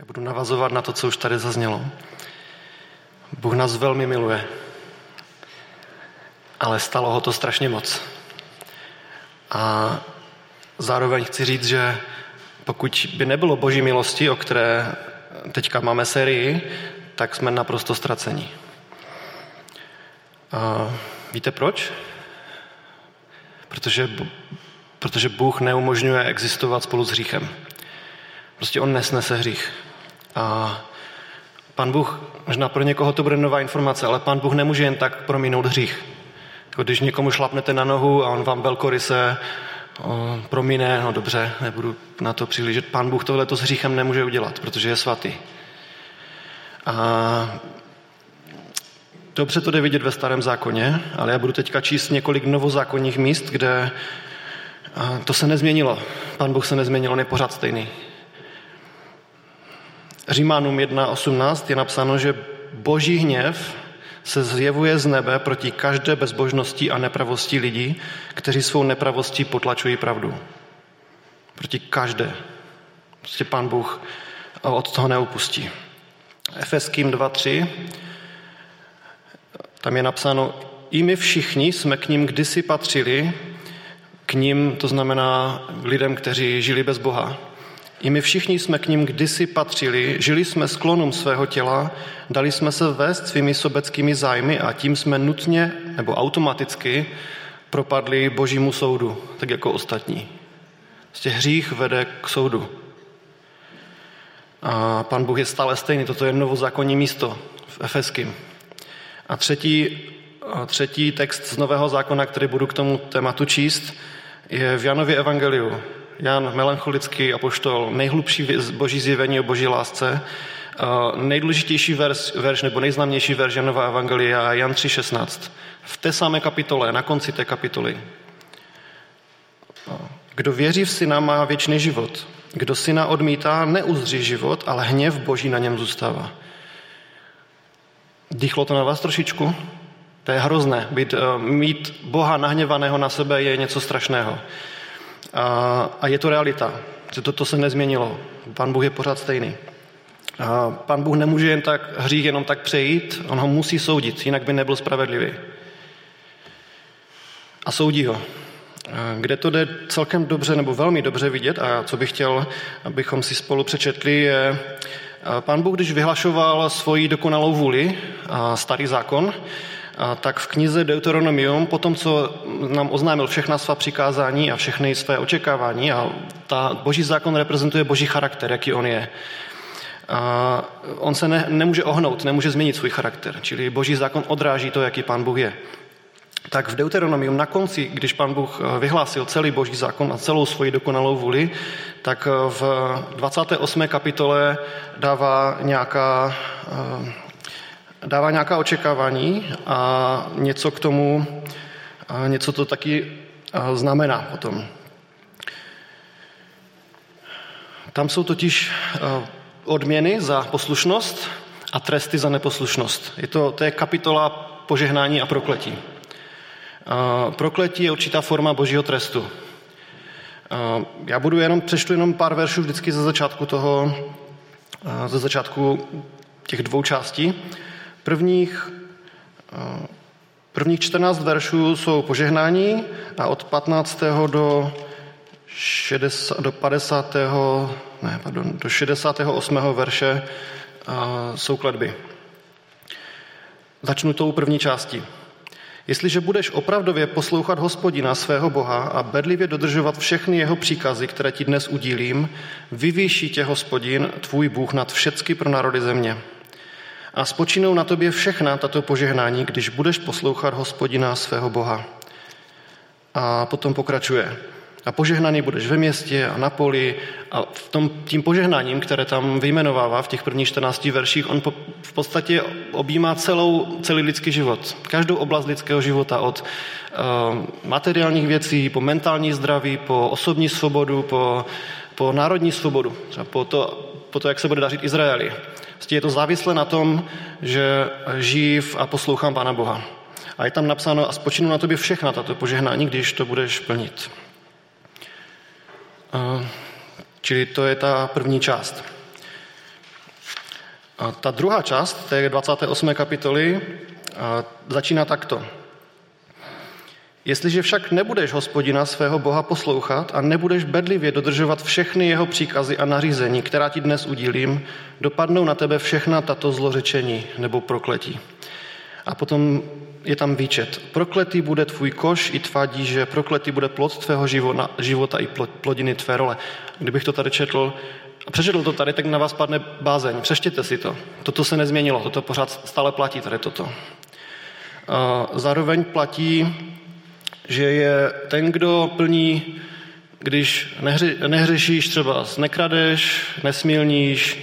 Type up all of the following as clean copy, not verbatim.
Já budu navazovat na to, co už tady zaznělo. Bůh nás velmi miluje, ale stalo ho to strašně moc. A zároveň chci říct, že pokud by nebylo Boží milosti, o které teďka máme sérii, tak jsme naprosto ztraceni. A víte proč? Protože Bůh neumožňuje existovat spolu s hříchem. Prostě on nesnese hřích. A Pan Bůh, možná pro někoho to bude nová informace, ale Pan Bůh nemůže jen tak prominout hřích. Když někomu šlapnete na nohu a on vám velkoryse promine, no dobře, nebudu na to přihlížet. Pán Bůh tohleto s hříchem nemůže udělat, protože je svatý. A dobře to jde vidět ve Starém zákoně, ale já budu teďka číst několik novozákonních míst, kde to se nezměnilo. Pán Bůh se nezměnil, on je pořád stejný. Římanům 1.18 je napsáno, že Boží hněv se zjevuje z nebe proti každé bezbožnosti a nepravosti lidí, kteří svou nepravostí potlačují pravdu. Proti každé. Prostě Pán Bůh od toho neupustí. Efeským 2.3, tam je napsáno, i my všichni jsme k ním kdysi patřili, k ním, to znamená lidem, kteří žili bez Boha. I my všichni jsme k ním kdysi patřili, žili jsme sklonům svého těla, dali jsme se vést svými sobeckými zájmy a tím jsme nutně nebo automaticky propadli Božímu soudu, tak jako ostatní. Prostě hřích vede k soudu. A Pan Bůh je stále stejný, toto je novozákonní místo v Efeským. A třetí text z Nového zákona, který budu k tomu tématu číst, je v Janově Evangeliu. Jan, melancholický apoštol, nejhlubší boží zjevení o boží lásce, nejdůležitější verš nebo nejznámější verš Janova Evangelia, Jan 3.16. V té samé kapitole, na konci té kapitoly. Kdo věří v syna, má věčný život. Kdo syna odmítá, neuzří život, ale hněv boží na něm zůstává. Dýchlo to na vás trošičku? To je hrozné. Mít Boha nahněvaného na sebe je něco strašného. A je to realita. To se nezměnilo. Pan Bůh je pořád stejný. A Pan Bůh nemůže hřích jenom tak přejít, on ho musí soudit, jinak by nebyl spravedlivý. A soudí ho. Kde to jde celkem dobře nebo velmi dobře vidět a co bych chtěl, abychom si spolu přečetli, je Pan Bůh, když vyhlašoval svoji dokonalou vůli, starý zákon, tak v knize Deuteronomium, po tom, co nám oznámil všechna svá přikázání a všechny své očekávání, a ta boží zákon reprezentuje boží charakter, jaký on je. A on se nemůže ohnout, nemůže změnit svůj charakter, čili boží zákon odráží to, jaký Pán Bůh je. Tak v Deuteronomium na konci, když Pán Bůh vyhlásil celý boží zákon a celou svoji dokonalou vůli, tak v 28. kapitole dává nějaká očekávání a něco k tomu, něco to taky znamená potom. Tam jsou totiž odměny za poslušnost a tresty za neposlušnost. To je kapitola požehnání a prokletí. Prokletí je určitá forma božího trestu. Já budu přečtu pár veršů vždycky ze začátku těch dvou částí. Prvních 14 veršů jsou požehnání a od 15. do 68. verše jsou kletby. Začnu tou první částí. Jestliže budeš opravdově poslouchat Hospodina svého Boha a bedlivě dodržovat všechny jeho příkazy, které ti dnes udílím, vyvýší tě Hospodin, tvůj Bůh, nad všecky pro národy země. A spočinou na tobě všechna tato požehnání, když budeš poslouchat Hospodina svého Boha. A potom pokračuje. A požehnaný budeš ve městě a na poli. A tím požehnáním, které tam vyjmenovává v těch prvních 14 verších, on v podstatě objímá celý lidský život. Každou oblast lidského života, od materiálních věcí, po mentální zdraví, po osobní svobodu, po národní svobodu, třeba po to, jak se bude dařit Izraeli. Je to závislé na tom, že živ a poslouchám Pána Boha. A je tam napsáno, a spočinu na tobě všechna tato požehnání, když to budeš plnit. Čili to je ta první část. A ta druhá část té 28. kapitoly začíná takto. Jestliže však nebudeš Hospodina svého Boha poslouchat a nebudeš bedlivě dodržovat všechny jeho příkazy a nařízení, která ti dnes udílím, dopadnou na tebe všechna tato zlořečení nebo prokletí. A potom je tam výčet. Prokletý bude tvůj koš i tvá díže, prokletý bude plod tvého života i plodiny tvé role. Kdybych to tady četl, a přečetl to tady, tak na vás padne bázeň. Přečtěte si to. Toto se nezměnilo, toto pořád stále platí tady toto. Zároveň platí, že je ten, kdo plní, když nehřešíš třeba, nekradeš, nesmilníš,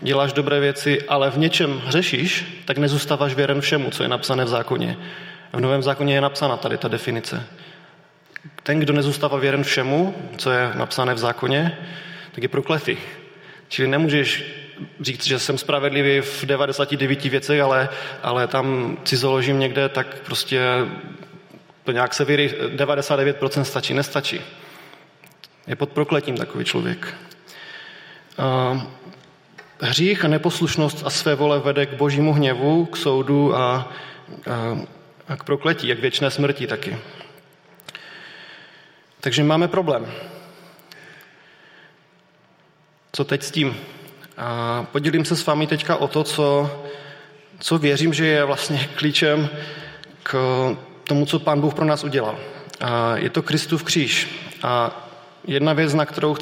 děláš dobré věci, ale v něčem hřešíš, tak nezůstáváš věrem všemu, co je napsané v zákoně. V Novém zákoně je napsána tady ta definice. Ten, kdo nezůstává věrem všemu, co je napsané v zákoně, tak je prokletý. Čili nemůžeš říct, že jsem spravedlivý v 99 věcech, ale tam cizoložím někde, tak prostě to nějak se věří, 99% stačí, nestačí. Je pod prokletím takový člověk. Hřích a neposlušnost a své vole vede k božímu hněvu, k soudu a k prokletí, a k věčné smrti taky. Takže máme problém. Co teď s tím? A podělím se s vámi teďka o to, co věřím, že je vlastně klíčem k tomu, co Pán Bůh pro nás udělal. A je to Kristův kříž. A jedna věc, na kterou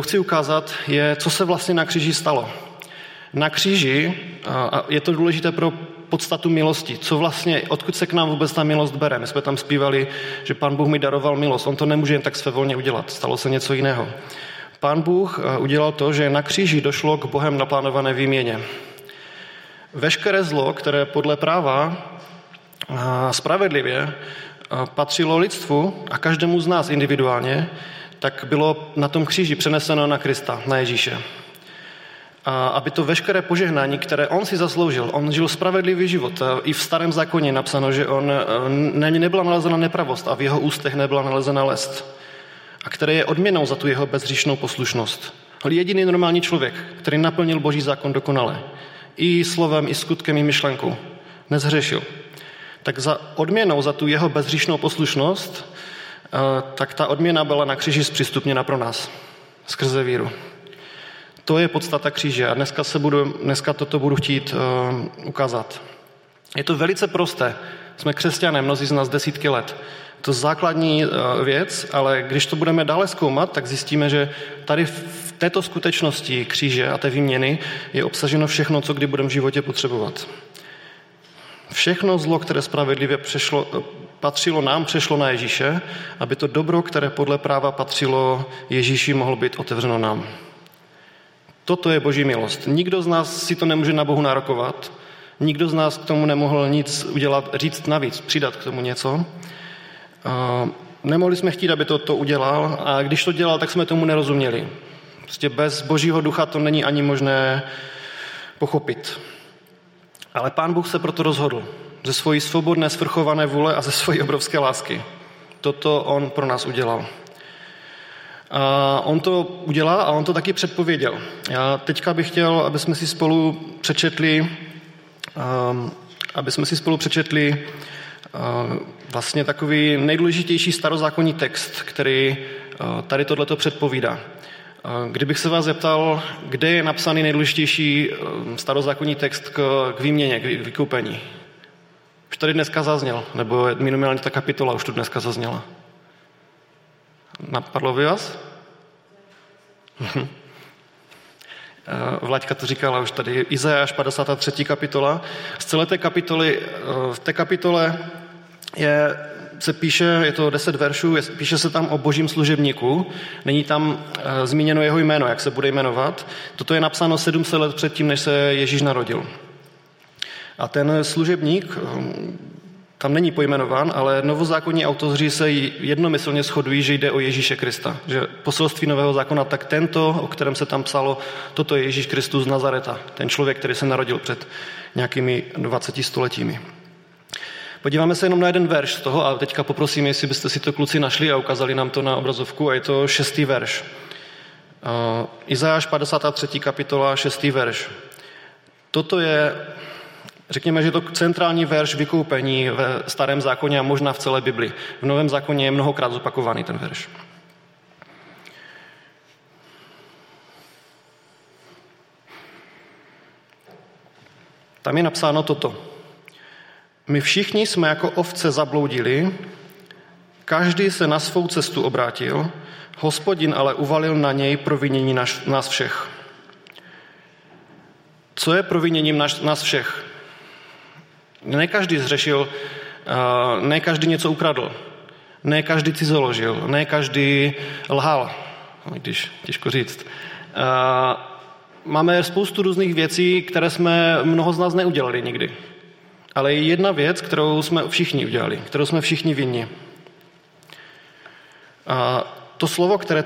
chci ukázat, je, co se vlastně na kříži stalo. Na kříži, a je to důležité pro podstatu milosti, co vlastně, odkud se k nám vůbec ta milost bere. My jsme tam zpívali, že Pán Bůh mi daroval milost. On to nemůže jen tak svévolně udělat. Stalo se něco jiného. Pán Bůh udělal to, že na kříži došlo k Bohem naplánované výměně. Veškeré zlo, které podle práva spravedlivě patřilo lidstvu a každému z nás individuálně, tak bylo na tom kříži přeneseno na Krista, na Ježíše. A aby to veškeré požehnání, které on si zasloužil, on žil spravedlivý život. I v starém zákoně je napsáno, že on na něj nebyla nalezena nepravost a v jeho ústech nebyla nalezena lest. A které je odměnou za tu jeho bezříšnou poslušnost. On je jediný normální člověk, který naplnil Boží zákon dokonale. I slovem, i skutkem, i myšlenkou. Nezhřešil. Tak za odměnou za tu jeho bezříšnou poslušnost, tak ta odměna byla na kříži zpřístupněna pro nás. Skrze víru. To je podstata kříže a dneska toto budu chtít ukázat. Je to velice prosté. Jsme křesťané, mnozí z nás desítky let. To je základní věc, ale když to budeme dále zkoumat, tak zjistíme, že tady v této skutečnosti kříže a té výměny je obsaženo všechno, co kdy budeme v životě potřebovat. Všechno zlo, které spravedlivě patřilo nám, přešlo na Ježíše, aby to dobro, které podle práva patřilo Ježíši, mohlo být otevřeno nám. Toto je Boží milost. Nikdo z nás si to nemůže na Bohu nárokovat. Nikdo z nás k tomu nemohl nic udělat, říct navíc, přidat k tomu něco. Nemohli jsme chtít, aby to udělal, a když to dělal, tak jsme tomu nerozuměli. Prostě bez Božího ducha to není ani možné pochopit. Ale Pán Bůh se proto rozhodl. Ze svojí svobodné, svrchované vůle a ze svojí obrovské lásky. Toto on pro nás udělal. A on to udělá a on to taky předpověděl. Já teďka bych chtěl, aby jsme si spolu přečetli vlastně takový nejdůležitější starozákonní text, který tady tohleto předpovídá. Kdybych se vás zeptal, kde je napsaný nejdůležitější starozákonní text k výměně, k vykoupení. Už tady dneska zazněl, nebo minimálně ta kapitola už tu dneska zazněla. Napadlo by vás? Vlaďka to říkala už tady. Izajáš 53. kapitola. Z celé té kapitoly, v té kapitole je to 10 veršů, píše se tam o božím služebníku. Není tam zmíněno jeho jméno, jak se bude jmenovat. Toto je napsáno 700 let předtím, než se Ježíš narodil. A ten služebník tam není pojmenován, ale novozákonní autoři se jednomyslně shodují, že jde o Ježíše Krista. Že poselství nového zákona, tak tento, o kterém se tam psalo, toto je Ježíš Kristus z Nazareta, ten člověk, který se narodil před nějakými 20 stoletími. Podíváme se jenom na jeden verš z toho a teďka poprosím, jestli byste si to kluci našli a ukázali nám to na obrazovku, a je to 6. verš. Izajáš 53. kapitola 6. verš. Toto je, řekněme, že to centrální verš vykoupení ve Starém zákoně a možná v celé Bibli. V Novém zákoně je mnohokrát zopakovaný ten verš. Tam je napsáno toto. My všichni jsme jako ovce zabloudili, každý se na svou cestu obrátil, Hospodin ale uvalil na něj provinění nás všech. Co je proviněním nás všech? Ne každý zřešil, ne každý něco ukradl, ne každý cizoložil, ne každý lhal, když těžko říct. Máme spoustu různých věcí, které jsme mnoho z nás neudělali nikdy. Ale je jedna věc, kterou jsme všichni udělali, kterou jsme všichni vinni. A to slovo, které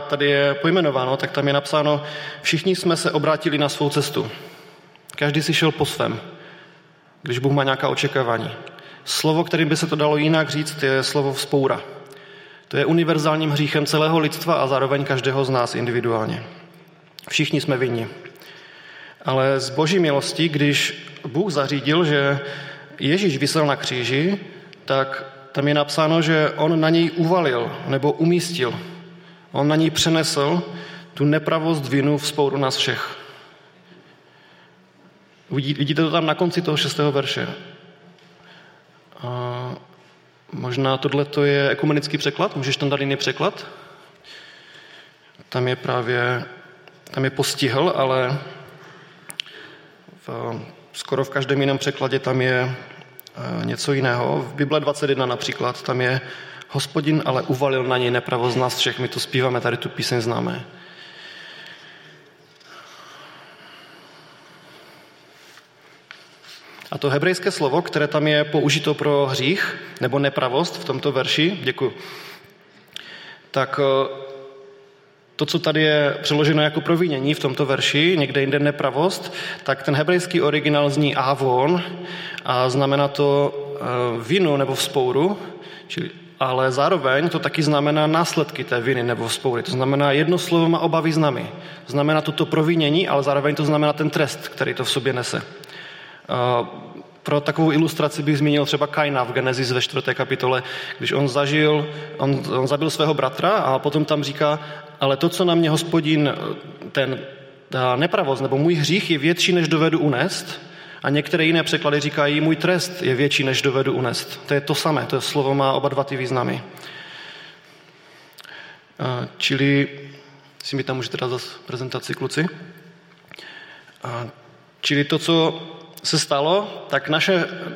tady je pojmenováno, tak tam je napsáno, všichni jsme se obrátili na svou cestu. Každý si šel po svém, když Bůh má nějaká očekávání. Slovo, kterým by se to dalo jinak říct, je slovo vzpoura. To je univerzálním hříchem celého lidstva a zároveň každého z nás individuálně. Všichni jsme vinni. Ale z boží milosti, když Bůh zařídil, že Ježíš visel na kříži, tak tam je napsáno, že on na něj uvalil nebo umístil. On na něj přenesl tu nepravost vinu vzpouru nás všech. Vidíte to tam na konci toho 6. verše. A možná tohle to je ekumenický překlad, můžeš tam dát jiný překlad? Tam je postihl, ale skoro v každém jiném překladě tam je něco jiného. V Bible 21 například, tam je Hospodin ale uvalil na něj nepravost nás všech. My to zpíváme, tady tu píseň známe. A to hebrejské slovo, které tam je použito pro hřích nebo nepravost v tomto verši, děkuji, tak to, co tady je přeloženo jako provinění v tomto verši, někde jinde nepravost, tak ten hebrejský originál zní avon a znamená to vinu nebo vzpouru, ale zároveň to taky znamená následky té viny nebo vzpoury. To znamená, jedno slovo má oba významy. Znamená toto provinění, ale zároveň to znamená ten trest, který to v sobě nese. Pro takovou ilustraci bych zmínil třeba Kaina v Genesis ve 4. kapitole, když on zabil svého bratra a potom tam říká, ale to, co na mě Hospodin, ta nepravost nebo můj hřích je větší, než dovedu unést, a některé jiné překlady říkají, můj trest je větší, než dovedu unést. To je to samé, to slovo má oba dva ty významy. Čili, si mi tam můžete dát zase prezentaci, kluci. Čili to, co se stalo, tak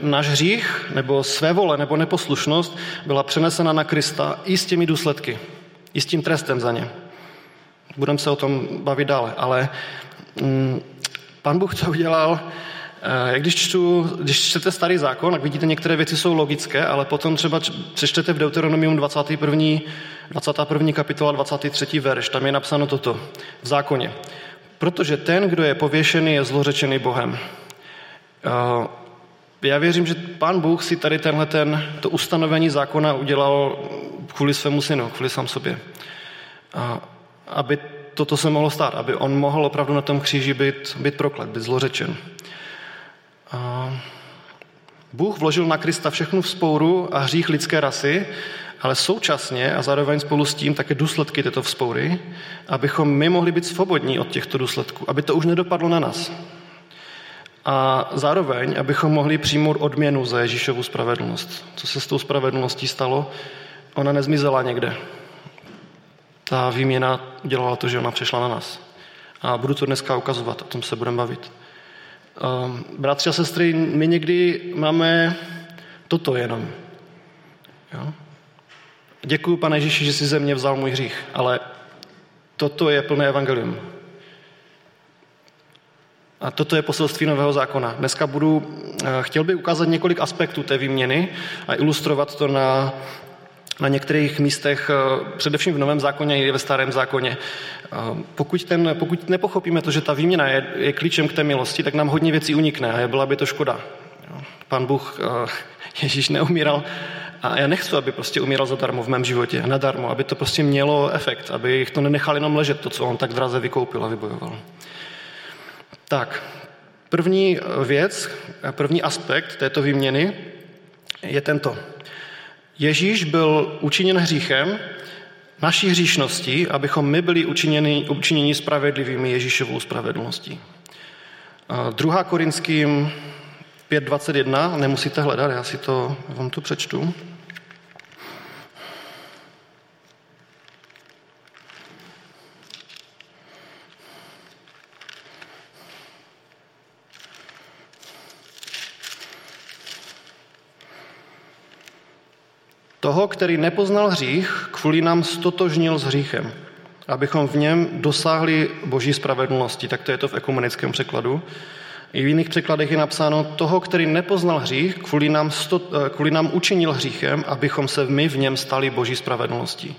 náš hřích, nebo své vole, nebo neposlušnost byla přenesena na Krista i s těmi důsledky, i s tím trestem za ně. Budeme se o tom bavit dále, ale pan Bůh to udělal, když čtete Starý zákon, tak vidíte, některé věci jsou logické, ale potom třeba přečtete v Deuteronomium 21. kapitola 23. verš, tam je napsáno toto v zákoně. Protože ten, kdo je pověšený, je zlořečený Bohem. Já věřím, že Pán Bůh si tady to ustanovení zákona udělal kvůli svému synu, kvůli sám sobě. Aby toto se mohlo stát, aby on mohl opravdu na tom kříži být proklet, být zlořečen. Bůh vložil na Krista všechnu vzpouru a hřích lidské rasy, ale současně a zároveň spolu s tím také důsledky této vzpoury, abychom my mohli být svobodní od těchto důsledků, aby to už nedopadlo na nás. A zároveň, abychom mohli přijmout odměnu za Ježíšovu spravedlnost. Co se s tou spravedlností stalo? Ona nezmizela někde. Ta výměna dělala to, že ona přešla na nás. A budu to dneska ukazovat, o tom se budeme bavit. Bratři a sestry, my někdy máme toto jenom. Jo? Děkuju, pane Ježíši, že jsi ze mě vzal můj hřích, ale toto je plné evangelium. A toto je poselství Nového zákona. Dneska chtěl bych ukázat několik aspektů té výměny a ilustrovat to na některých místech, především v Novém zákoně i ve Starém zákoně. Pokud nepochopíme to, že ta výměna je klíčem k té milosti, tak nám hodně věcí unikne a byla by to škoda. Pan Bůh, Ježíš neumíral A já nechci, aby prostě umíral zadarmo v mém životě, nadarmo, aby to prostě mělo efekt, aby jich to nenechali jenom ležet, to, co on tak draze vykoupil a vybojoval. Tak, první věc, první aspekt této výměny je tento. Ježíš byl učiněn hříchem naší hříšnosti, abychom my byli učiněni spravedlivými Ježíšovou spravedlností. 2. Korinským 5.21, nemusíte hledat, já si to vám tu přečtu. Toho, který nepoznal hřích, kvůli nám stotožnil s hříchem, abychom v něm dosáhli boží spravedlnosti. Tak to je to v ekumenickém překladu. I v jiných překladech je napsáno, toho, který nepoznal hřích, kvůli nám učinil hříchem, abychom se my v něm stali boží spravedlností.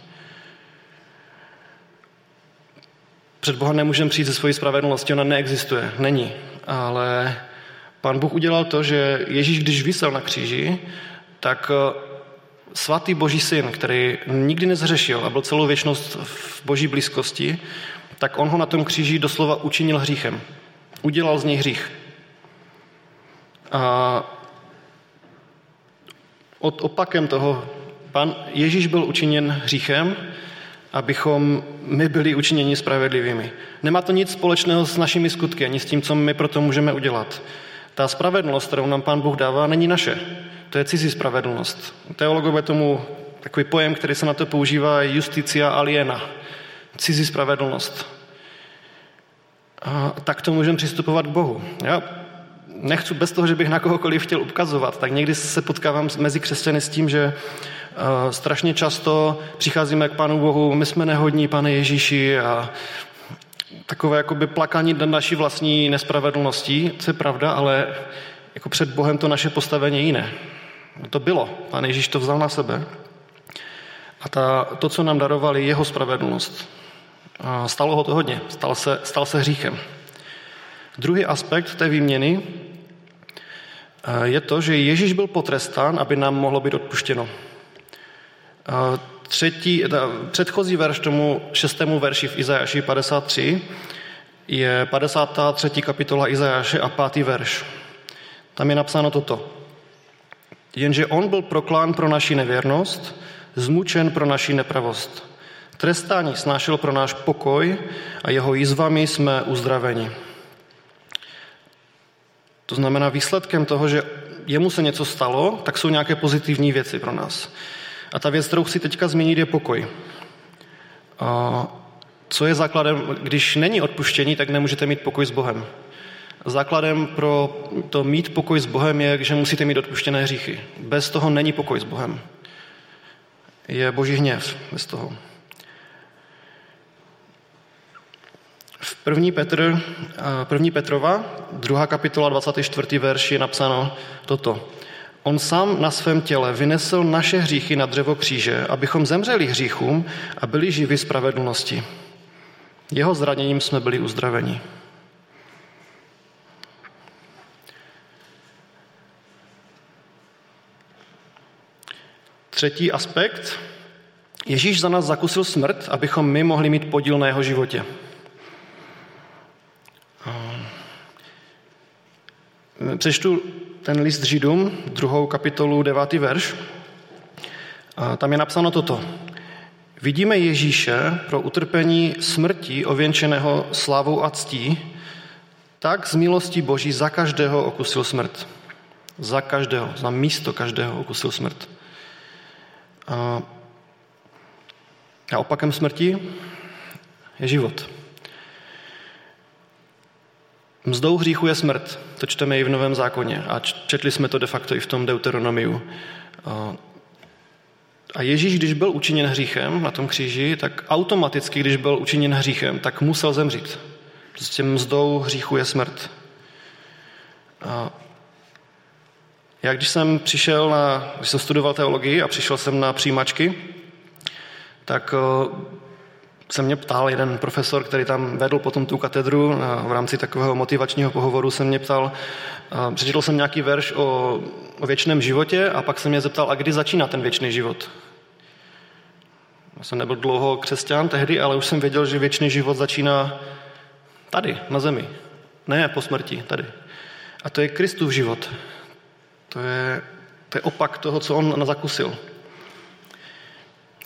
Před Boha nemůžeme přijít ze svojí spravedlnosti, ona neexistuje, není. Ale Pán Bůh udělal to, že Ježíš, když visel na kříži, tak svatý Boží syn, který nikdy nezhřešil a byl celou věčnost v boží blízkosti, tak on ho na tom kříži doslova učinil hříchem. Udělal z něj hřích. A od opakem toho, Pan Ježíš byl učiněn hříchem, abychom my byli učiněni spravedlivými. Nemá to nic společného s našimi skutky, ani s tím, co my proto můžeme udělat. Ta spravedlnost, kterou nám Pán Bůh dává, není naše. To je cizí spravedlnost. Teologové tomu takový pojem, který se na to používá, je justicia aliena. Cizí spravedlnost. A tak to můžeme přistupovat k Bohu. Já nechci bez toho, že bych na kohokoliv chtěl ukazovat, tak někdy se potkávám mezi křesťany s tím, že strašně často přicházíme k Pánu Bohu, my jsme nehodní, Pane Ježíši, a takové jakoby plakání naší vlastní nespravedlnosti, co je pravda, ale jako před Bohem to naše postavení je jiné. To bylo, Pán Ježíš to vzal na sebe. A to, co nám daroval, je jeho spravedlnost. Stalo ho to hodně, stal se hříchem. Druhý aspekt té výměny je to, že Ježíš byl potrestán, aby nám mohlo být odpuštěno. Předchozí verš tomu 6. verši v Izajáši 53 je 53. kapitola Izajáše a 5. verš. Tam je napsáno toto. Jenže on byl proklán pro naši nevěrnost, zmučen pro naši nepravost. Trestání snášel pro náš pokoj a jeho jizvami jsme uzdraveni. To znamená výsledkem toho, že jemu se něco stalo, tak jsou nějaké pozitivní věci pro nás. A ta věc, kterou chci teďka změnit, je pokoj. Co je základem, když není odpuštění, tak nemůžete mít pokoj s Bohem. Základem pro to mít pokoj s Bohem je, že musíte mít odpuštěné hříchy. Bez toho není pokoj s Bohem. Je boží hněv bez toho. V 1. Petrova, 2. kapitola, 24. verš je napsáno toto. On sám na svém těle vynesl naše hříchy na dřevo kříže, abychom zemřeli hříchům a byli živi spravedlnosti. Jeho zraněním jsme byli uzdraveni. Třetí aspekt. Ježíš za nás zakusil smrt, abychom my mohli mít podíl na jeho životě. Přečtu ten list Židům, 2. kapitolu, 9. verš. A tam je napsáno toto. Vidíme Ježíše pro utrpení smrti ověnčeného slávou a ctí, tak z milosti Boží za každého okusil smrt. Za každého, za místo každého okusil smrt. A opakem smrti je život. Mzdou hříchu je smrt, to čteme i v Novém zákoně a četli jsme to de facto i v tom Deuteronomiu. A Ježíš, když byl učiněn hříchem na tom kříži, tak automaticky, když byl učiněn hříchem, tak musel zemřít. Prostě mzdou hříchu je smrt. Já když jsem studoval teologii a přišel jsem na přijímačky, tak se mě ptal jeden profesor, který tam vedl potom tu katedru, v rámci takového motivačního pohovoru se mě ptal, přečetl jsem nějaký verš o věčném životě a pak se mě zeptal, a kdy začíná ten věčný život? Já jsem nebyl dlouho křesťan tehdy, ale už jsem věděl, že věčný život začíná tady, na zemi. Ne po smrti, tady. A to je Kristův život. To je opak toho, co on zakusil.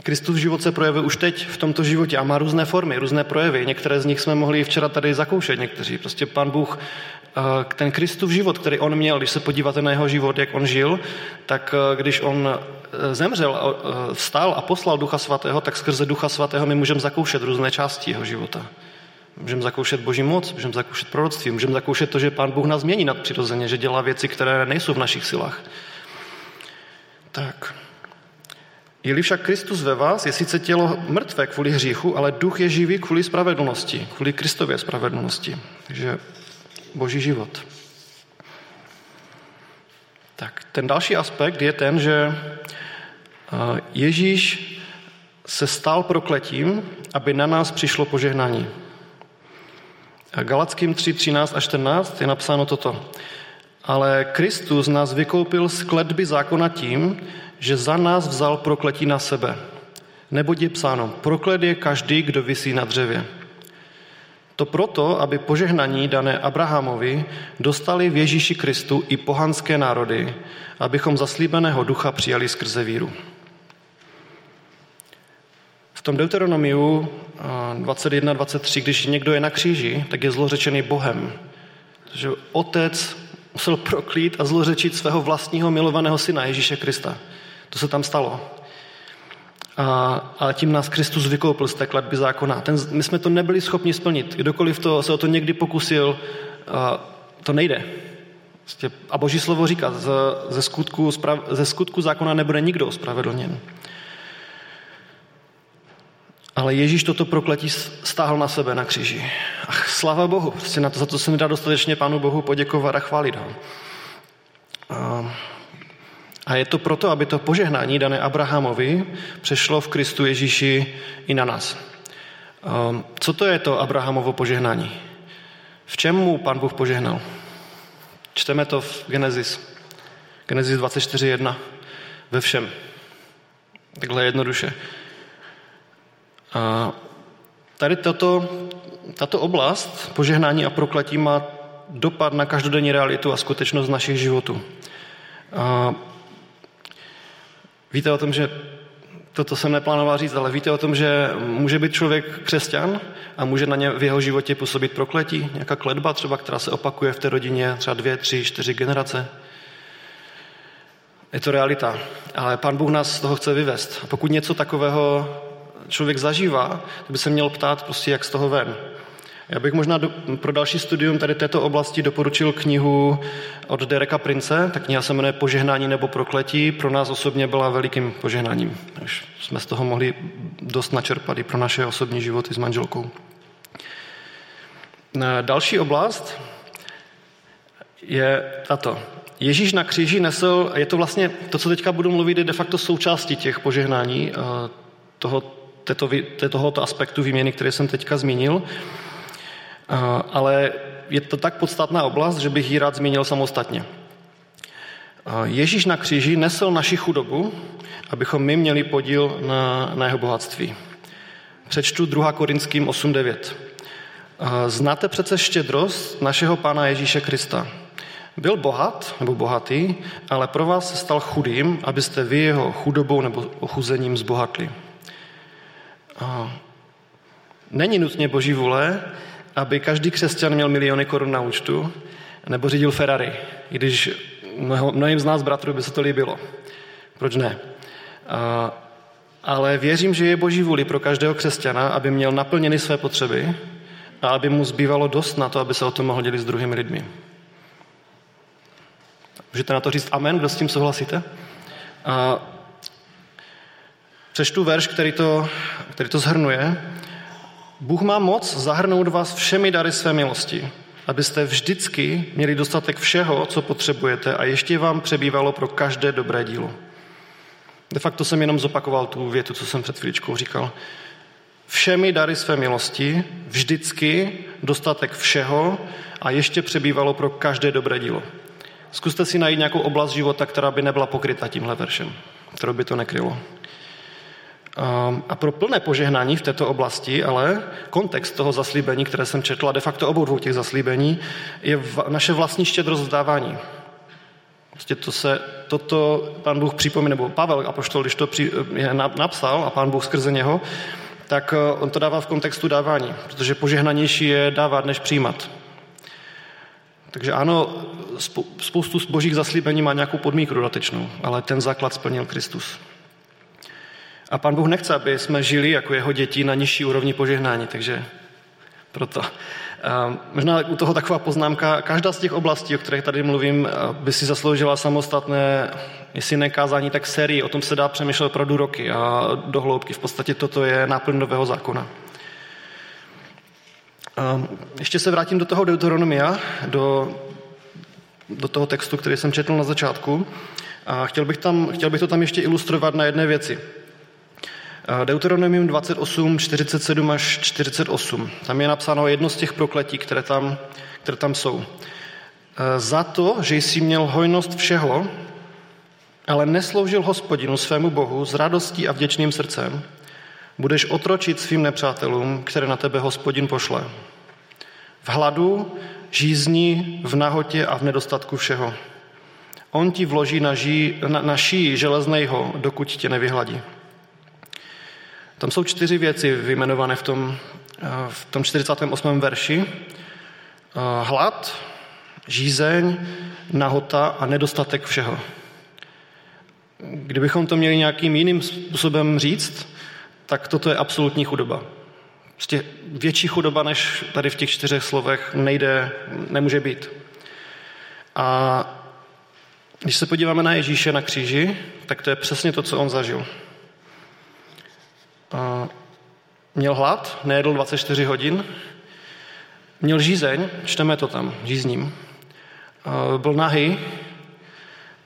Kristův život se projevuje už teď v tomto životě a má různé formy, různé projevy. Některé z nich jsme mohli včera tady zakoušet, někteří. Prostě Pán Bůh, ten Kristův život, který on měl, když se podíváte na jeho život, jak on žil, tak když on zemřel, vstal a poslal Ducha Svatého, tak skrze Ducha Svatého my můžeme zakoušet různé části jeho života. Můžeme zakoušet Boží moc, můžeme zakoušet proroctví, můžeme zakoušet to, že Pán Bůh nás mění nadpřirozeně, že dělá věci, které nejsou v našich silách. Tak. Je-li však Kristus ve vás, je sice tělo mrtvé kvůli hříchu, ale duch je živý kvůli spravedlnosti, kvůli Kristově spravedlnosti. Takže Boží život. Tak, ten další aspekt je ten, že Ježíš se stal prokletím, aby na nás přišlo požehnání. Galackým 3:13-14 je napsáno toto. Ale Kristus nás vykoupil z kletby zákona tím, že za nás vzal prokletí na sebe. Neboť je psáno, proklet je každý, kdo visí na dřevě. To proto, aby požehnání dané Abrahamovi dostali v Ježíši Kristu i pohanské národy, abychom zaslíbeného ducha přijali skrze víru. V tom Deuteronomiu 21:23, když někdo je na kříži, tak je zlořečený Bohem. Takže otec musel proklít a zlořečit svého vlastního milovaného syna Ježíše Krista. To se tam stalo. A tím nás Kristus vykoupil z té kletby zákona. My jsme to nebyli schopni splnit. Kdokoliv se o to někdy pokusil, to nejde. A Boží slovo říká, ze skutku zákona nebude nikdo ospravedlněn. Ale Ježíš toto prokletí stáhl na sebe na kříži. Ach, slava Bohu, prostě na to, za to se nedá dostatečně Pánu Bohu poděkovat a chválit ho. A je to proto, aby to požehnání dané Abrahamovi přešlo v Kristu Ježíši i na nás. Co to je to Abrahamovo požehnání? V čem mu Pán Bůh požehnal? Čteme to v Genesis 24:1. Ve všem. Takhle jednoduše. A tady tato oblast požehnání a prokletí má dopad na každodenní realitu a skutečnost našich životů. A víte o tom, že toto jsem neplánoval říct, ale víte o tom, že může být člověk křesťan a může na ně v jeho životě působit prokletí, nějaká kletba třeba, která se opakuje v té rodině třeba 2, 3, 4 generace. Je to realita, ale Pán Bůh nás z toho chce vyvést. A pokud něco takového člověk zažívá, to by se měl ptát prostě, jak z toho ven. Já bych možná pro další studium tady této oblasti doporučil knihu od Dereka Prince, ta kniha se jmenuje Požehnání nebo prokletí, pro nás osobně byla velikým požehnáním. Už jsme z toho mohli dost načerpat i pro naše osobní životy s manželkou. Další oblast je tato. Ježíš na kříži nesl, je to vlastně, to, co teďka budu mluvit, je de facto součástí těch požehnání, tohoto aspektu výměny, který jsem teďka zmínil, ale je to tak podstatná oblast, že bych ji rád zmínil samostatně. Ježíš na kříži nesl naši chudobu, abychom my měli podíl na jeho bohatství. Přečtu 2. Korinským 8:9. Znáte přece štědrost našeho Pána Ježíše Krista. Byl bohat, nebo bohatý, ale pro vás se stal chudým, abyste vy jeho chudobou nebo ochuzením zbohatli. Není nutně Boží vůle, aby každý křesťan měl miliony korun na účtu nebo řídil Ferrari, i když mnohým z nás bratrů by se to líbilo. Proč ne? Ale věřím, že je Boží vůli pro každého křesťana, aby měl naplněny své potřeby a aby mu zbývalo dost na to, aby se o tom mohl dělit s druhými lidmi. Můžete na to říct amen, kdo s tím souhlasíte? Přečtu verš, který to shrnuje. Bůh má moc zahrnout vás všemi dary své milosti, abyste vždycky měli dostatek všeho, co potřebujete a ještě vám přebývalo pro každé dobré dílo. De facto jsem jenom zopakoval tu větu, co jsem před chvíličkou říkal. všemi dary své milosti, vždycky dostatek všeho a ještě přebývalo pro každé dobré dílo. Zkuste si najít nějakou oblast života, která by nebyla pokryta tímhle veršem, kterou by to nekrylo. A pro plné požehnání v této oblasti, ale kontext toho zaslíbení, které jsem četl, a de facto obou těch zaslíbení, je naše vlastní štědrost vzdávání. Prostě toto Pán Bůh připomíná, nebo Pavel apoštol, když to napsal a Pán Bůh skrze něho, tak on to dává v kontextu dávání, protože požehnanější je dávat, než přijímat. Takže ano, spoustu z božích zaslíbení má nějakou podmínku dodatečnou, ale ten základ splnil Kristus. A Pán Bůh nechce, aby jsme žili jako jeho děti na nižší úrovni požehnání, takže proto. Možná u toho taková poznámka, každá z těch oblastí, o kterých tady mluvím, by si zasloužila samostatné, jestli nekázání, tak sérii, o tom se dá přemýšlet opravdu roky a do hloubky. V podstatě toto je náplň nového zákona. Ještě se vrátím do toho Deuteronomia, do toho textu, který jsem četl na začátku. A chtěl bych to tam ještě ilustrovat na jedné věci. Deuteronomium 28, 47 až 48. Tam je napsáno jedno z těch prokletí, které tam jsou. Za to, že jsi měl hojnost všeho, ale nesloužil Hospodinu svému Bohu s radostí a vděčným srdcem, budeš otročit svým nepřátelům, které na tebe Hospodin pošle. V hladu, žízni, v nahotě a v nedostatku všeho. On ti vloží na šíji železného, dokud tě nevyhladí. Tam jsou čtyři věci vyjmenované v tom 48. verši. Hlad, žízeň, nahota a nedostatek všeho. Kdybychom to měli nějakým jiným způsobem říct, tak toto je absolutní chudoba. Prostě větší chudoba, než tady v těch čtyřech slovech nemůže být. A když se podíváme na Ježíše na kříži, tak to je přesně to, co on zažil. Měl hlad, nejedl 24 hodin, měl žízeň, čteme to tam, žízním, byl nahý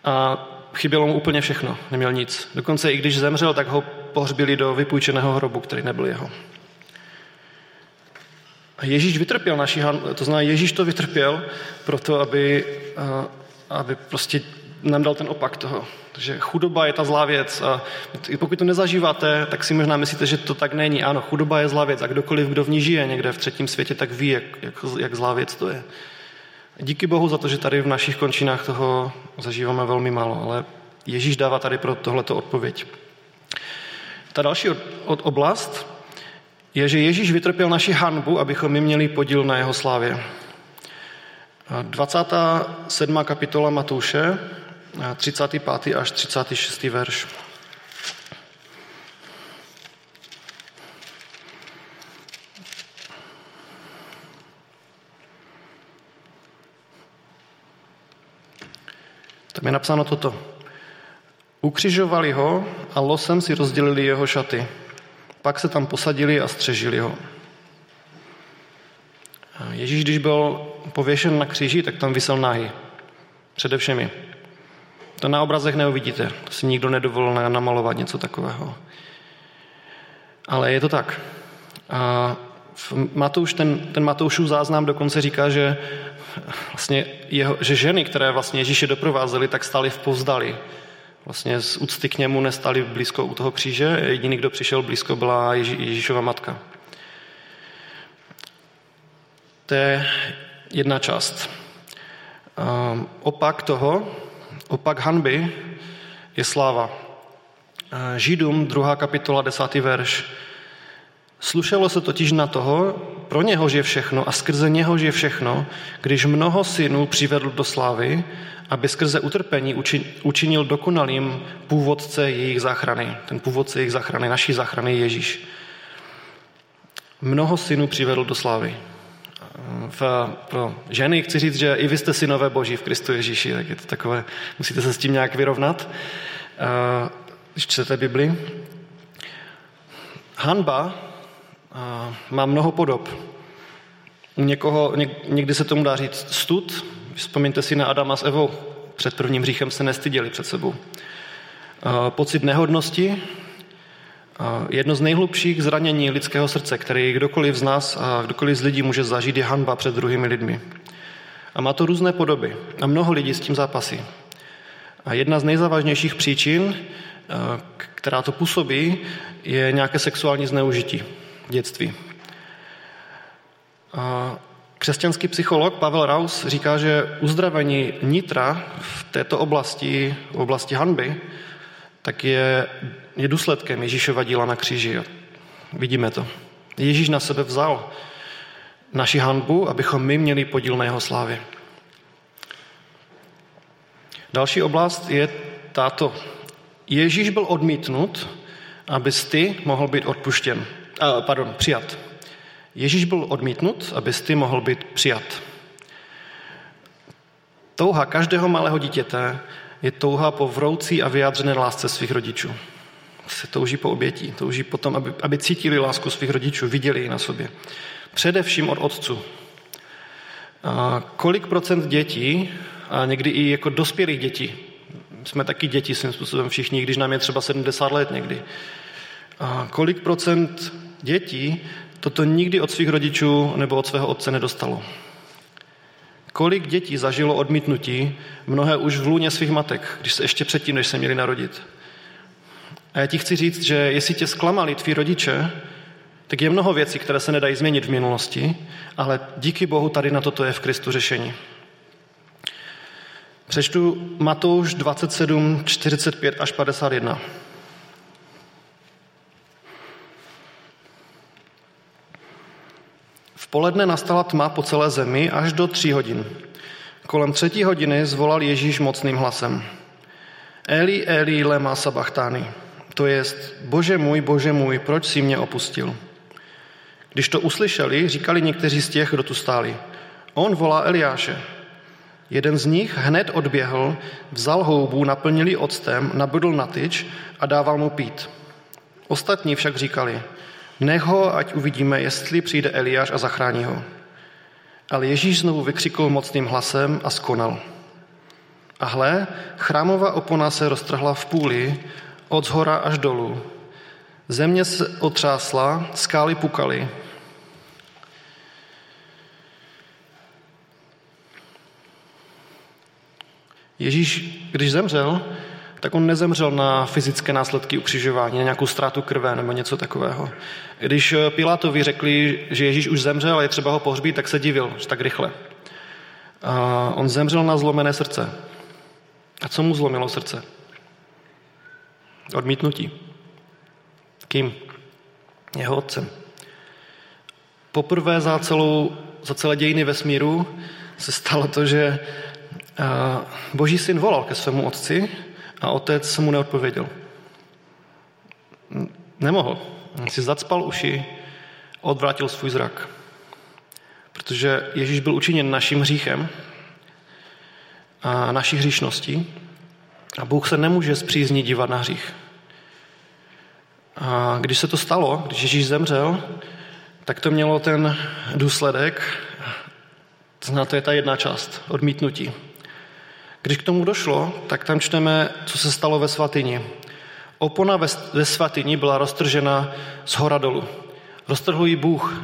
a chybělo mu úplně všechno, neměl nic. Dokonce i když zemřel, tak ho pohřbili do vypůjčeného hrobu, který nebyl jeho. Ježíš vytrpěl naši hanbu, to znamená, Ježíš to vytrpěl proto, aby prostě nám dal ten opak toho. Takže chudoba je ta zlá věc a pokud to nezažíváte, tak si možná myslíte, že to tak není. Ano, chudoba je zlá věc a kdokoliv, kdo v ní žije někde v třetím světě, tak ví, jak zlá věc to je. Díky Bohu za to, že tady v našich končinách toho zažíváme velmi málo, ale Ježíš dává tady pro tohleto odpověď. Ta další oblast je, že Ježíš vytrpěl naši hanbu, abychom my měli podíl na jeho slávě. 27. kapitola Matouše, 35. až 36. verš. Tam je napsáno toto. Ukřižovali ho a losem si rozdělili jeho šaty. Pak se tam posadili a střežili ho. Ježíš, když byl pověšen na kříži, tak tam visel nahý. Přede všemi. To na obrazech neuvidíte. To si nikdo nedovolil namalovat něco takového. Ale je to tak. A Matouš, ten Matoušův záznam dokonce říká, že vlastně že ženy, které vlastně Ježíše doprovázely, tak stály vpovzdali. Vlastně z úcty k němu nestály blízko u toho kříže. Jediný, kdo přišel blízko, byla Ježíšova matka. To je jedna část. Opak hanby je sláva. Židům 2. kapitola 10. verš. Slušelo se totiž na toho, pro něhož je všechno a skrze něhož je všechno, když mnoho synů přivedl do slávy, aby skrze utrpení učinil dokonalým původce jejich záchrany. Ten původce jejich záchrany, naší záchrany je Ježíš. Mnoho synů přivedl do slávy. Pro ženy chci říct, že i vy jste synové Boží v Kristu Ježíši, tak je to takové, musíte se s tím nějak vyrovnat, když čtete Bibli. Hanba má mnoho podob. U někoho, někdy se tomu dá říct stud, vzpomeňte si na Adama s Evou, před prvním hříchem se nestyděli před sebou. Pocit nehodnosti, Jedno z nejhlubších zranění lidského srdce, který kdokoliv z nás a kdokoliv z lidí může zažít, je hanba před druhými lidmi. A má to různé podoby. A mnoho lidí s tím zápasí. A jedna z nejzávažnějších příčin, která to působí, je nějaké sexuální zneužití v dětství. Křesťanský psycholog Pavel Raus říká, že uzdravení nitra v této oblasti, v oblasti hanby, tak je důsledkem Ježíšova díla na kříži. Vidíme to. Ježíš na sebe vzal naši hanbu, abychom my měli podíl na jeho slávě. Další oblast je tato. Ježíš byl odmítnut, abys ty mohl být přijat. Ježíš byl odmítnut, abys ty mohl být přijat. Touha každého malého dítěte je touha po vroucí a vyjádřené lásce svých rodičů. Se touží po obětí, touží po tom, aby cítili lásku svých rodičů, viděli ji na sobě. Především od otců. A kolik procent dětí, a někdy i jako dospělých dětí, jsme taky děti svým způsobem všichni, když nám je třeba 70 let někdy, a kolik procent dětí toto nikdy od svých rodičů nebo od svého otce nedostalo? Kolik dětí zažilo odmítnutí, mnohé už v lůně svých matek, když se ještě předtím, než se měli narodit. A já ti chci říct, že jestli tě zklamali tví rodiče, tak je mnoho věcí, které se nedají změnit v minulosti, ale díky Bohu tady na toto je v Kristu řešení. Přečtu Matouš 27, 45 až 51. V poledne nastala tma po celé zemi až do 3 hodin. Kolem 3. hodiny zvolal Ježíš mocným hlasem. Eli, Eli, lema sabachthani. To jest, Bože můj, proč jsi mě opustil? Když to uslyšeli, říkali někteří z těch, kdo tu stáli. On volá Eliáše. Jeden z nich hned odběhl, vzal houbu, naplnil ji octem, nabodl na tyč a dával mu pít. Ostatní však říkali, nech ho, ať uvidíme, jestli přijde Eliáš a zachrání ho. Ale Ježíš znovu vykřikl mocným hlasem a skonal. A hle, chrámová opona se roztrhla v půli, od shora až dolů. Země se otřásla, skály pukaly. Ježíš, když zemřel, tak on nezemřel na fyzické následky ukřižování, na nějakou ztrátu krve nebo něco takového. Když Pilátovi řekli, že Ježíš už zemřel a je třeba ho pohřbít, tak se divil, že tak rychle. A on zemřel na zlomené srdce. A co mu zlomilo srdce? Odmítnutí. Kým? Jeho otcem. Poprvé za celé dějiny vesmíru se stalo to, že Boží syn volal ke svému otci a otec mu neodpověděl. Nemohl. On si zacpal uši, odvrátil svůj zrak. Protože Ježíš byl učiněn naším hříchem a naší hříšností a Bůh se nemůže zpřízně dívat na hřích. A když se to stalo, když Ježíš zemřel, tak to mělo ten důsledek, to je ta jedna část, odmítnutí. Když k tomu došlo, tak tam čteme, co se stalo ve svatyni. Opona ve svatyni byla roztržena shora dolů. Roztrhl ji Bůh.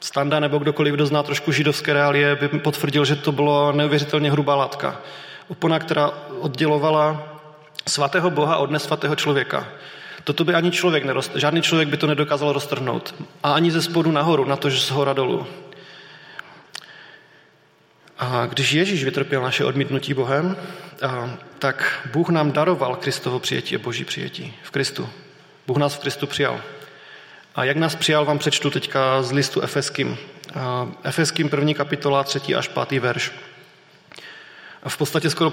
Standa nebo kdokoliv, kdo zná trošku židovské reálie, by potvrdil, že to bylo neuvěřitelně hrubá látka. Opona, která oddělovala svatého Boha od nesvatého člověka. Toto by ani člověk žádný člověk by to nedokázal roztrhnout. A ani ze spodu nahoru, natož shora dolů. A když Ježíš vytrpěl naše odmítnutí Bohem, tak Bůh nám daroval Kristovo přijetí a Boží přijetí v Kristu. Bůh nás v Kristu přijal. A jak nás přijal, vám přečtu teďka z listu Efeským. Efeským 1. kapitola 3. až 5. verš. A v podstatě skoro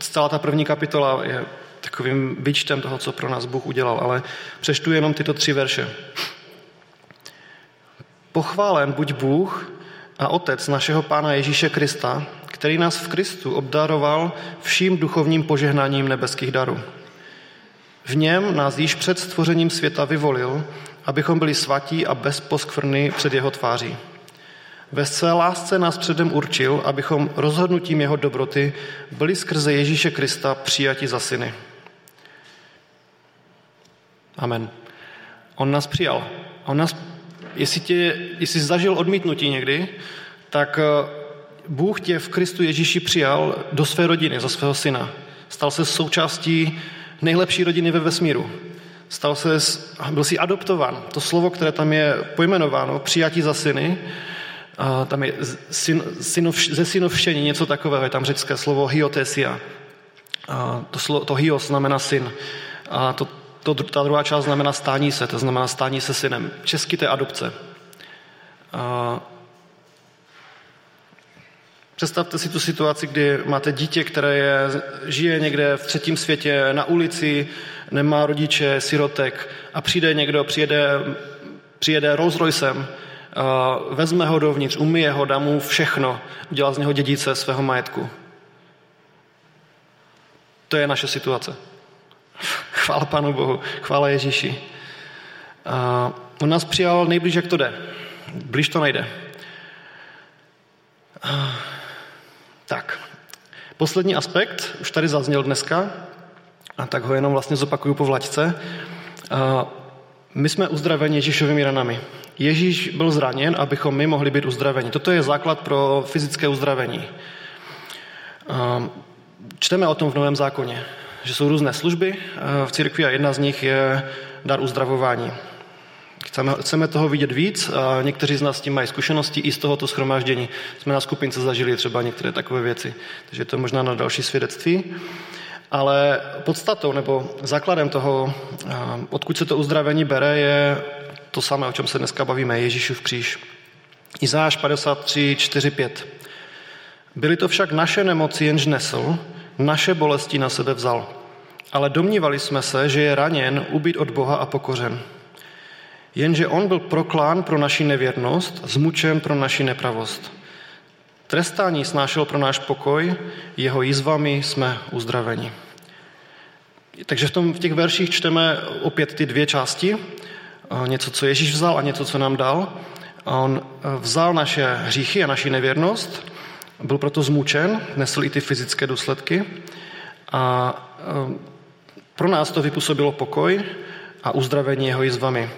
celá ta 1. kapitola je takovým výčtem toho, co pro nás Bůh udělal, ale přečtu jenom tyto 3 verše. Pochválen buď Bůh a Otec našeho Pána Ježíše Krista, který nás v Kristu obdaroval vším duchovním požehnáním nebeských darů. V něm nás již před stvořením světa vyvolil, abychom byli svatí a bez poskvrny před jeho tváří. Ve své lásce nás předem určil, abychom rozhodnutím jeho dobroty byli skrze Ježíše Krista přijati za syny. Amen. On nás přijal. Jestli zažil odmítnutí někdy, tak Bůh tě v Kristu Ježíši přijal do své rodiny, za svého syna. Stal se součástí nejlepší rodiny ve vesmíru. Byl jsi adoptován. To slovo, které tam je pojmenováno, přijatí za syny, tam je zesynovšení, něco takového, je tam řecké slovo hiotesia. To hios znamená syn. A ta druhá část znamená stání se, to znamená stání se synem. Česky to je adopce. Představte si tu situaci, kdy máte dítě, které žije někde v třetím světě, na ulici, nemá rodiče, sirotek a přijede Rolls Roycem, vezme ho dovnitř, umyje ho, dá mu všechno, udělá z něho dědice svého majetku. To je naše situace. Chvála Pánu Bohu, chvála Ježíši. On nás přijal nejblíž, jak to jde. Blíž to nejde. Tak, poslední aspekt, už tady zazněl dneska, a tak ho jenom vlastně zopakuju po Vlaďce. My jsme uzdraveni Ježíšovými ranami. Ježíš byl zraněn, abychom my mohli být uzdraveni. Toto je základ pro fyzické uzdravení. Čteme o tom v Novém zákoně, že jsou různé služby v církvi a jedna z nich je dar uzdravování. Chceme toho vidět víc a někteří z nás s tím mají zkušenosti i z tohoto shromáždění. Jsme na skupince zažili třeba některé takové věci, takže je to možná na další svědectví. Ale podstatou nebo základem toho, odkud se to uzdravení bere, je to samé, o čem se dneska bavíme, Ježíšův kříž. Izajáš 53, 4, 5. Byly to však naše nemoci, jenž nesl, naše bolesti na sebe vzal. Ale domnívali jsme se, že je raněn, ubít od Boha a pokořen. Jenže on byl proklán pro naši nevěrnost, zmučen pro naši nepravost. Trestání snášel pro náš pokoj, jeho jizvami jsme uzdraveni. Takže v těch verších čteme opět ty dvě části. Něco, co Ježíš vzal a něco, co nám dal. On vzal naše hříchy a naši nevěrnost, byl proto zmučen, nesl i ty fyzické důsledky. A pro nás to vypůsobilo pokoj a uzdravení jeho jizvami.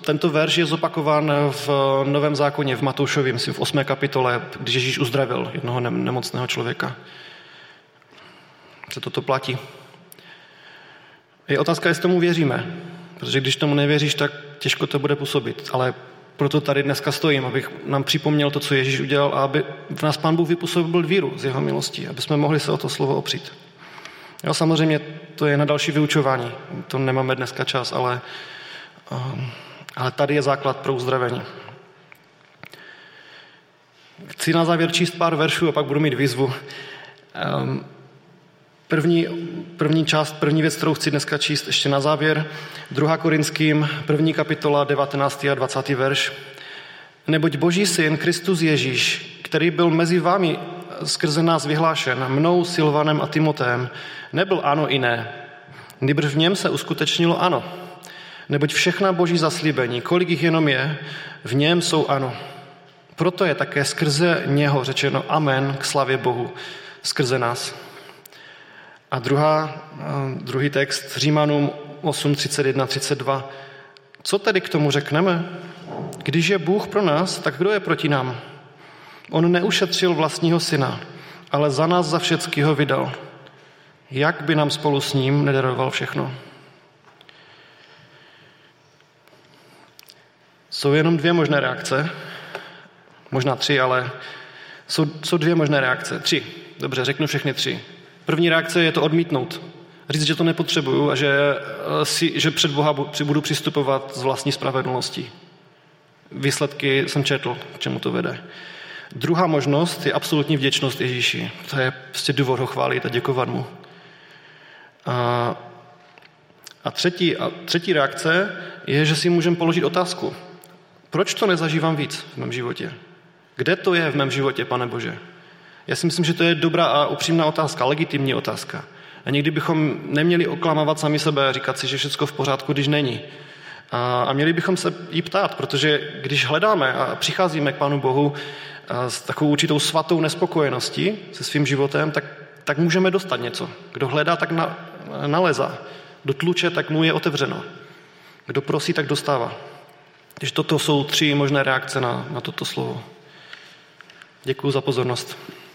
Tento verš je zopakován v Novém zákoně, v Matoušově, myslím, v 8. kapitole, když Ježíš uzdravil jednoho nemocného člověka. Se toto platí. Je otázka, jestli tomu věříme, protože když tomu nevěříš, tak těžko to bude působit, ale proto tady dneska stojím, abych nám připomněl to, co Ježíš udělal a aby v nás Pán Bůh vypůsobil víru z jeho milosti, aby jsme mohli se o to slovo opřít. Jo, samozřejmě to je na další vyučování, to nemáme dneska čas, ale tady je základ pro uzdravení. Chci na závěr číst pár veršů a pak budu mít výzvu. První věc, kterou chci dneska číst ještě na závěr, 2. Korinským, 1. kapitola, 19. a 20. verš. Neboť Boží syn Kristus Ježíš, který byl mezi vámi skrze nás vyhlášen, mnou, Silvanem a Timotem, nebyl ano i ne, nýbrž v něm se uskutečnilo ano. Neboť všechna Boží zaslíbení, kolik jich jenom je, v něm jsou ano. Proto je také skrze něho řečeno amen k slavě Bohu, skrze nás. A druhý text, Římanům 8, 31, 32. Co tedy k tomu řekneme? Když je Bůh pro nás, tak kdo je proti nám? On neušetřil vlastního syna, ale za nás za všecky ho vydal. Jak by nám spolu s ním nedaroval všechno? Jsou jenom dvě možné reakce, možná tři, ale jsou dvě možné reakce. Tři, dobře, řeknu všechny tři. První reakce je to odmítnout. Říct, že to nepotřebuju a že před Boha budu přistupovat z vlastní spravedlnosti. Výsledky jsem četl, k čemu to vede. Druhá možnost je absolutní vděčnost Ježíši. To je prostě důvod ho chválit a děkovat mu. A třetí reakce je, že si můžeme položit otázku. Proč to nezažívám víc v mém životě? Kde to je v mém životě, Pane Bože? Já si myslím, že to je dobrá a upřímná otázka, legitimní otázka. A někdy bychom neměli oklamávat sami sebe a říkat si, že všechno v pořádku, když není. A měli bychom se jí ptát, protože když hledáme a přicházíme k Pánu Bohu s takovou určitou svatou nespokojeností se svým životem, tak můžeme dostat něco. Kdo hledá, tak nalezá. Kdo tluče, tak mu je otevřeno. Kdo prosí, tak dostává. Takže toto jsou 3 možné reakce na toto slovo. Děkuji za pozornost.